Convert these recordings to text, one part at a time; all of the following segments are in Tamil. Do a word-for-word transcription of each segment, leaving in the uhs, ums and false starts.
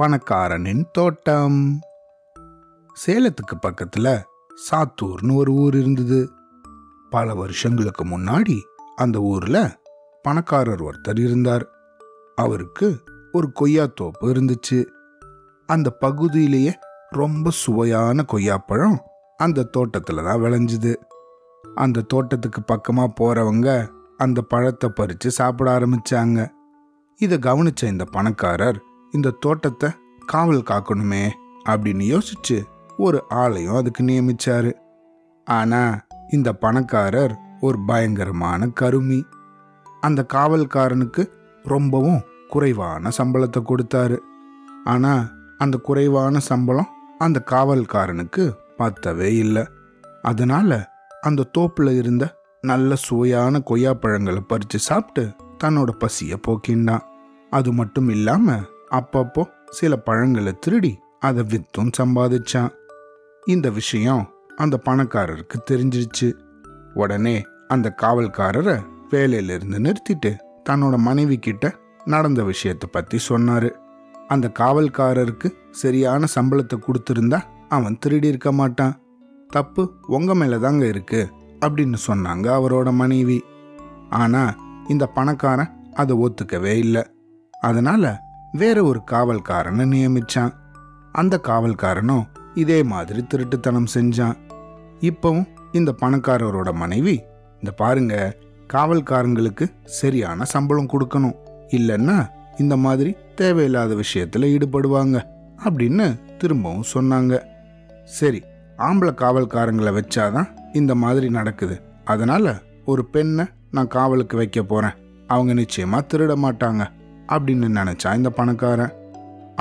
பணக்காரனின் தோட்டம். சேலத்துக்கு பக்கத்துல சாத்தூர்னு ஒரு ஊர் இருந்தது. பல வருஷங்களுக்கு முன்னாடி அந்த ஊர்ல பணக்காரர் ஒருத்தர் இருந்தார். அவருக்கு ஒரு கொய்யா தோப்பு இருந்துச்சு. அந்த பகுதியிலேயே ரொம்ப சுவையான கொய்யாப்பழம் அந்த தோட்டத்துல தான் விளைஞ்சுது. அந்த தோட்டத்துக்கு பக்கமா போறவங்க அந்த பழத்தை பறிச்சு சாப்பிட ஆரம்பிச்சாங்க. இதை கவனிச்ச இந்த பணக்காரர் இந்த தோட்டத்தை காவல் காக்கணுமே அப்படின்னு யோசிச்சு ஒரு ஆளையும் அதுக்கு நியமிச்சாரு. ஆனா இந்த பணக்காரர் ஒரு பயங்கரமான கருமி. அந்த காவல்காரனுக்கு ரொம்பவும் குறைவான சம்பளத்தை கொடுத்தாரு. ஆனா அந்த குறைவான சம்பளம் அந்த காவல்காரனுக்கு பத்தவே இல்லை. அதனால அந்த தோப்புல இருந்த நல்ல சுவையான கொய்யாப்பழங்களை பறித்து சாப்பிட்டு தன்னோட பசியை போக்கின்றான். அது மட்டும் இல்லாமல் அப்பப்போ சில பழங்களை திருடி அதை விற்றும் சம்பாதிச்சான். இந்த விஷயம் அந்த பணக்காரருக்கு தெரிஞ்சிருச்சு. உடனே அந்த காவல்காரரை வேலையிலிருந்து நிறுத்திட்டு தன்னோட மனைவி கிட்ட நடந்த விஷயத்தை பற்றி சொன்னார். அந்த காவல்காரருக்கு சரியான சம்பளத்தை கொடுத்துருந்தா அவன் திருடி இருக்க மாட்டான். தப்பு உங்க மேலே தாங்க இருக்கு அப்படின்னு சொன்னாங்க அவரோட மனைவி. ஆனால் இந்த பணக்காரன் அதை ஒத்துக்கவே இல்லை. அதனால் வேற ஒரு காவல்காரனை நியமித்தான். அந்த காவல்காரனும் இதே மாதிரி திருட்டுத்தனம் செஞ்சான். இப்போவும் இந்த பணக்காரரோட மனைவி, இந்த பாருங்க, காவல்காரங்களுக்கு சரியான சம்பளம் கொடுக்கணும், இல்லைன்னா இந்த மாதிரி தேவையில்லாத விஷயத்தில் ஈடுபடுவாங்க அப்படின்னு திரும்பவும் சொன்னாங்க. சரி, ஆம்பளை காவல்காரங்களை வச்சாதான் இந்த மாதிரி நடக்குது, அதனால் ஒரு பெண்ணை நான் காவலுக்கு வைக்க போகிறேன், அவங்க நிச்சயமாக திருட மாட்டாங்க அப்படின்னு நினச்சா இந்த பணக்காரன்.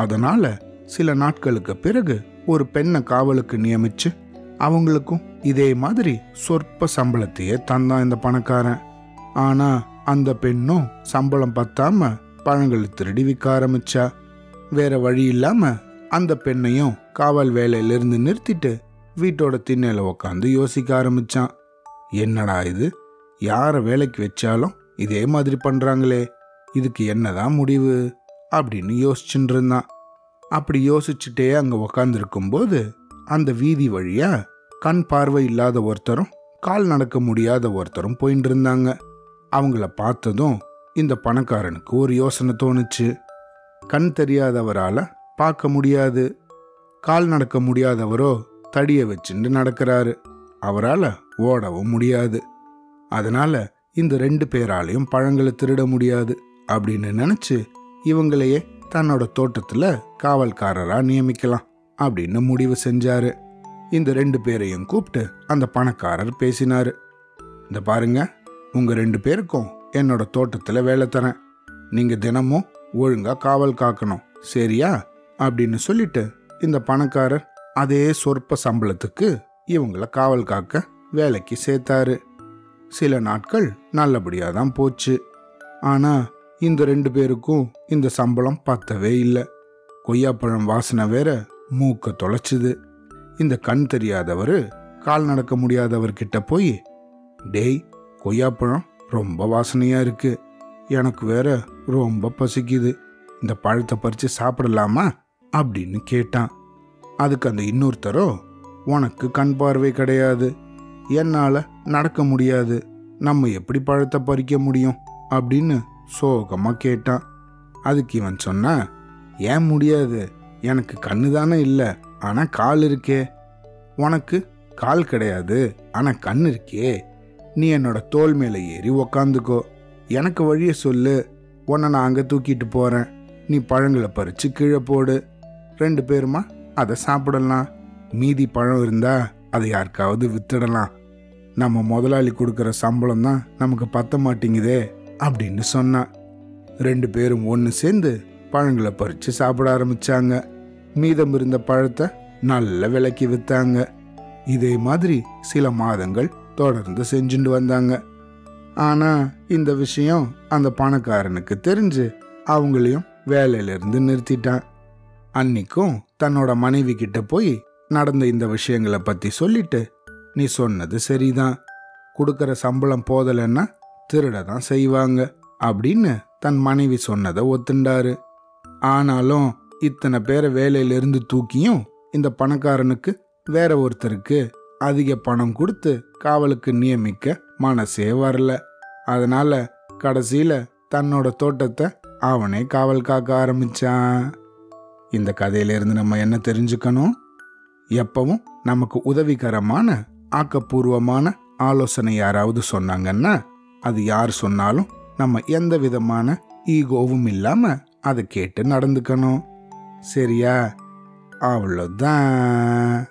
அதனால் சில நாட்களுக்கு பிறகு ஒரு பெண்ணை காவலுக்கு நியமித்து அவங்களுக்கும் இதே மாதிரி சொற்ப சம்பளத்தையே தந்தான் இந்த பணக்காரன். ஆனால் அந்த பெண்ணும் சம்பளம் பத்தாமல் பழங்களை திருடி விற்க ஆரம்பித்தா. வேறு வழி இல்லாமல் அந்த பெண்ணையும் காவல் வேலையிலிருந்து நிறுத்திட்டு வீட்டோட திண்ணையில் உக்காந்து யோசிக்க ஆரம்பித்தான். என்னடா இது, யாரை வேலைக்கு வச்சாலும் இதே மாதிரி பண்ணுறாங்களே, இதுக்கு என்னதான் முடிவு அப்படின்னு யோசிச்சுட்டு இருந்தான். அப்படி யோசிச்சுட்டே அங்கே உக்காந்துருக்கும்போது அந்த வீதி வழியாக கண் பார்வை இல்லாத ஒருத்தரும் கால் நடக்க முடியாத ஒருத்தரும் போயின்னு இருந்தாங்க. அவங்கள பார்த்ததும் இந்த பணக்காரனுக்கு ஒரு யோசனை தோணுச்சு. கண் தெரியாதவரால் பார்க்க முடியாது, கால் நடக்க முடியாதவரோ தடியை வச்சுட்டு நடக்கிறாரு, அவரால் ஓடவும் முடியாது, அதனால் இந்த ரெண்டு பேராலையும் பழங்களை திருட முடியாது அப்படின்னு நினச்சி இவங்களையே தன்னோட தோட்டத்தில் காவல்காரராக நியமிக்கலாம் அப்படின்னு முடிவு செஞ்சார். இந்த ரெண்டு பேரையும் கூப்பிட்டு அந்த பணக்காரர் பேசினார். இந்த பாருங்க, உங்கள் ரெண்டு பேருக்கும் என்னோட தோட்டத்தில் வேலை தரேன், நீங்கள் தினமும் ஒழுங்காக காவல் காக்கணும், சரியா அப்படின்னு சொல்லிட்டு இந்த பணக்காரர் அதே சொற்ப சம்பளத்துக்கு இவங்கள காவல் காக்க வேலைக்கு சேர்த்தாரு. சில நாட்கள் நல்லபடியாக தான் போச்சு. ஆனால் இந்த ரெண்டு பேருக்கும் இந்த சம்பளம் பத்தவே இல்லை. கொய்யாப்பழம் வாசனை வேற மூக்க தொலைச்சுது. இந்த கண் தெரியாதவர் கால் நடக்க முடியாதவர்கிட்ட போய், டேய், கொய்யாப்பழம் ரொம்ப வாசனையாக இருக்குது, எனக்கு வேற ரொம்ப பசிக்குது, இந்த பழத்தை பறித்து சாப்பிடலாமா அப்படின்னு கேட்டான். அதுக்கு அந்த இன்னொருத்தரோ, உனக்கு கண் பார்வை கிடையாது, என்னால் நடக்க முடியாது, நம்ம எப்படி பழத்தை பறிக்க முடியும் அப்படின்னு சோகமாக கேட்டான். அதுக்கு இவன் சொன்னா, ஏன் முடியாது, எனக்கு கண்ணு தானே இல்லை, ஆனால் கால் இருக்கே, உனக்கு கால் கிடையாது ஆனால் கண் இருக்கே, நீ என்னோட தோல் மேலே ஏறி உக்காந்துக்கோ, எனக்கு வழியை சொல்லு, உன்னை நான் அங்கே தூக்கிட்டு போகிறேன், நீ பழங்களை பறித்து கீழே போடு, ரெண்டு பேருமா அதை சாப்பிடலாம், மீதி பழம் இருந்தால் அதை யாருக்காவது வித்துடலாம், நம்ம முதலாளி கொடுக்குற சம்பளம் தான் நமக்கு பத்த மாட்டேங்குதே அப்படின்னு சொன்னான். ரெண்டு பேரும் ஒன்று சேர்ந்து பழங்களை பறித்து சாப்பிட ஆரம்பித்தாங்க. மீதம் இருந்த பழத்தை நல்ல விலைக்கு விற்றாங்க. இதே மாதிரி சில மாதங்கள் தொடர்ந்து செஞ்சுட்டு வந்தாங்க. ஆனால் இந்த விஷயம் அந்த பணக்காரனுக்கு தெரிஞ்சு அவங்களையும் வேலையிலிருந்து நிறுத்திட்டான். அன்னைக்கும் தன்னோட மனைவி கிட்ட போய் நடந்த இந்த விஷயங்களை பற்றி சொல்லிட்டு, நீ சொன்னது சரிதான், கொடுக்குற சம்பளம் போதலைன்னா திருட தான் செய்வாங்க அப்படின்னு தன் மனைவி சொன்னதை ஒத்துண்டாரு. ஆனாலும் இத்தனை பேரை வேலையிலிருந்து தூக்கியும் இந்த பணக்காரனுக்கு வேற ஒருத்தருக்கு அதிக பணம் கொடுத்து காவலுக்கு நியமிக்க மனசே வரல. அதனால கடைசியில தன்னோட தோட்டத்தை அவனே காவல் காக்க ஆரம்பிச்சான். இந்த கதையிலிருந்து நம்ம என்ன தெரிஞ்சுக்கணும்? எப்பவும் நமக்கு உதவிகரமான ஆக்கப்பூர்வமான ஆலோசனை யாராவது சொன்னாங்கன்னா அது யார் சொன்னாலும் நம்ம எந்த விதமான ஈகோவும் இல்லாம அதை கேட்டு நடந்துக்கணும். சரியா? அவ்வளோதான்.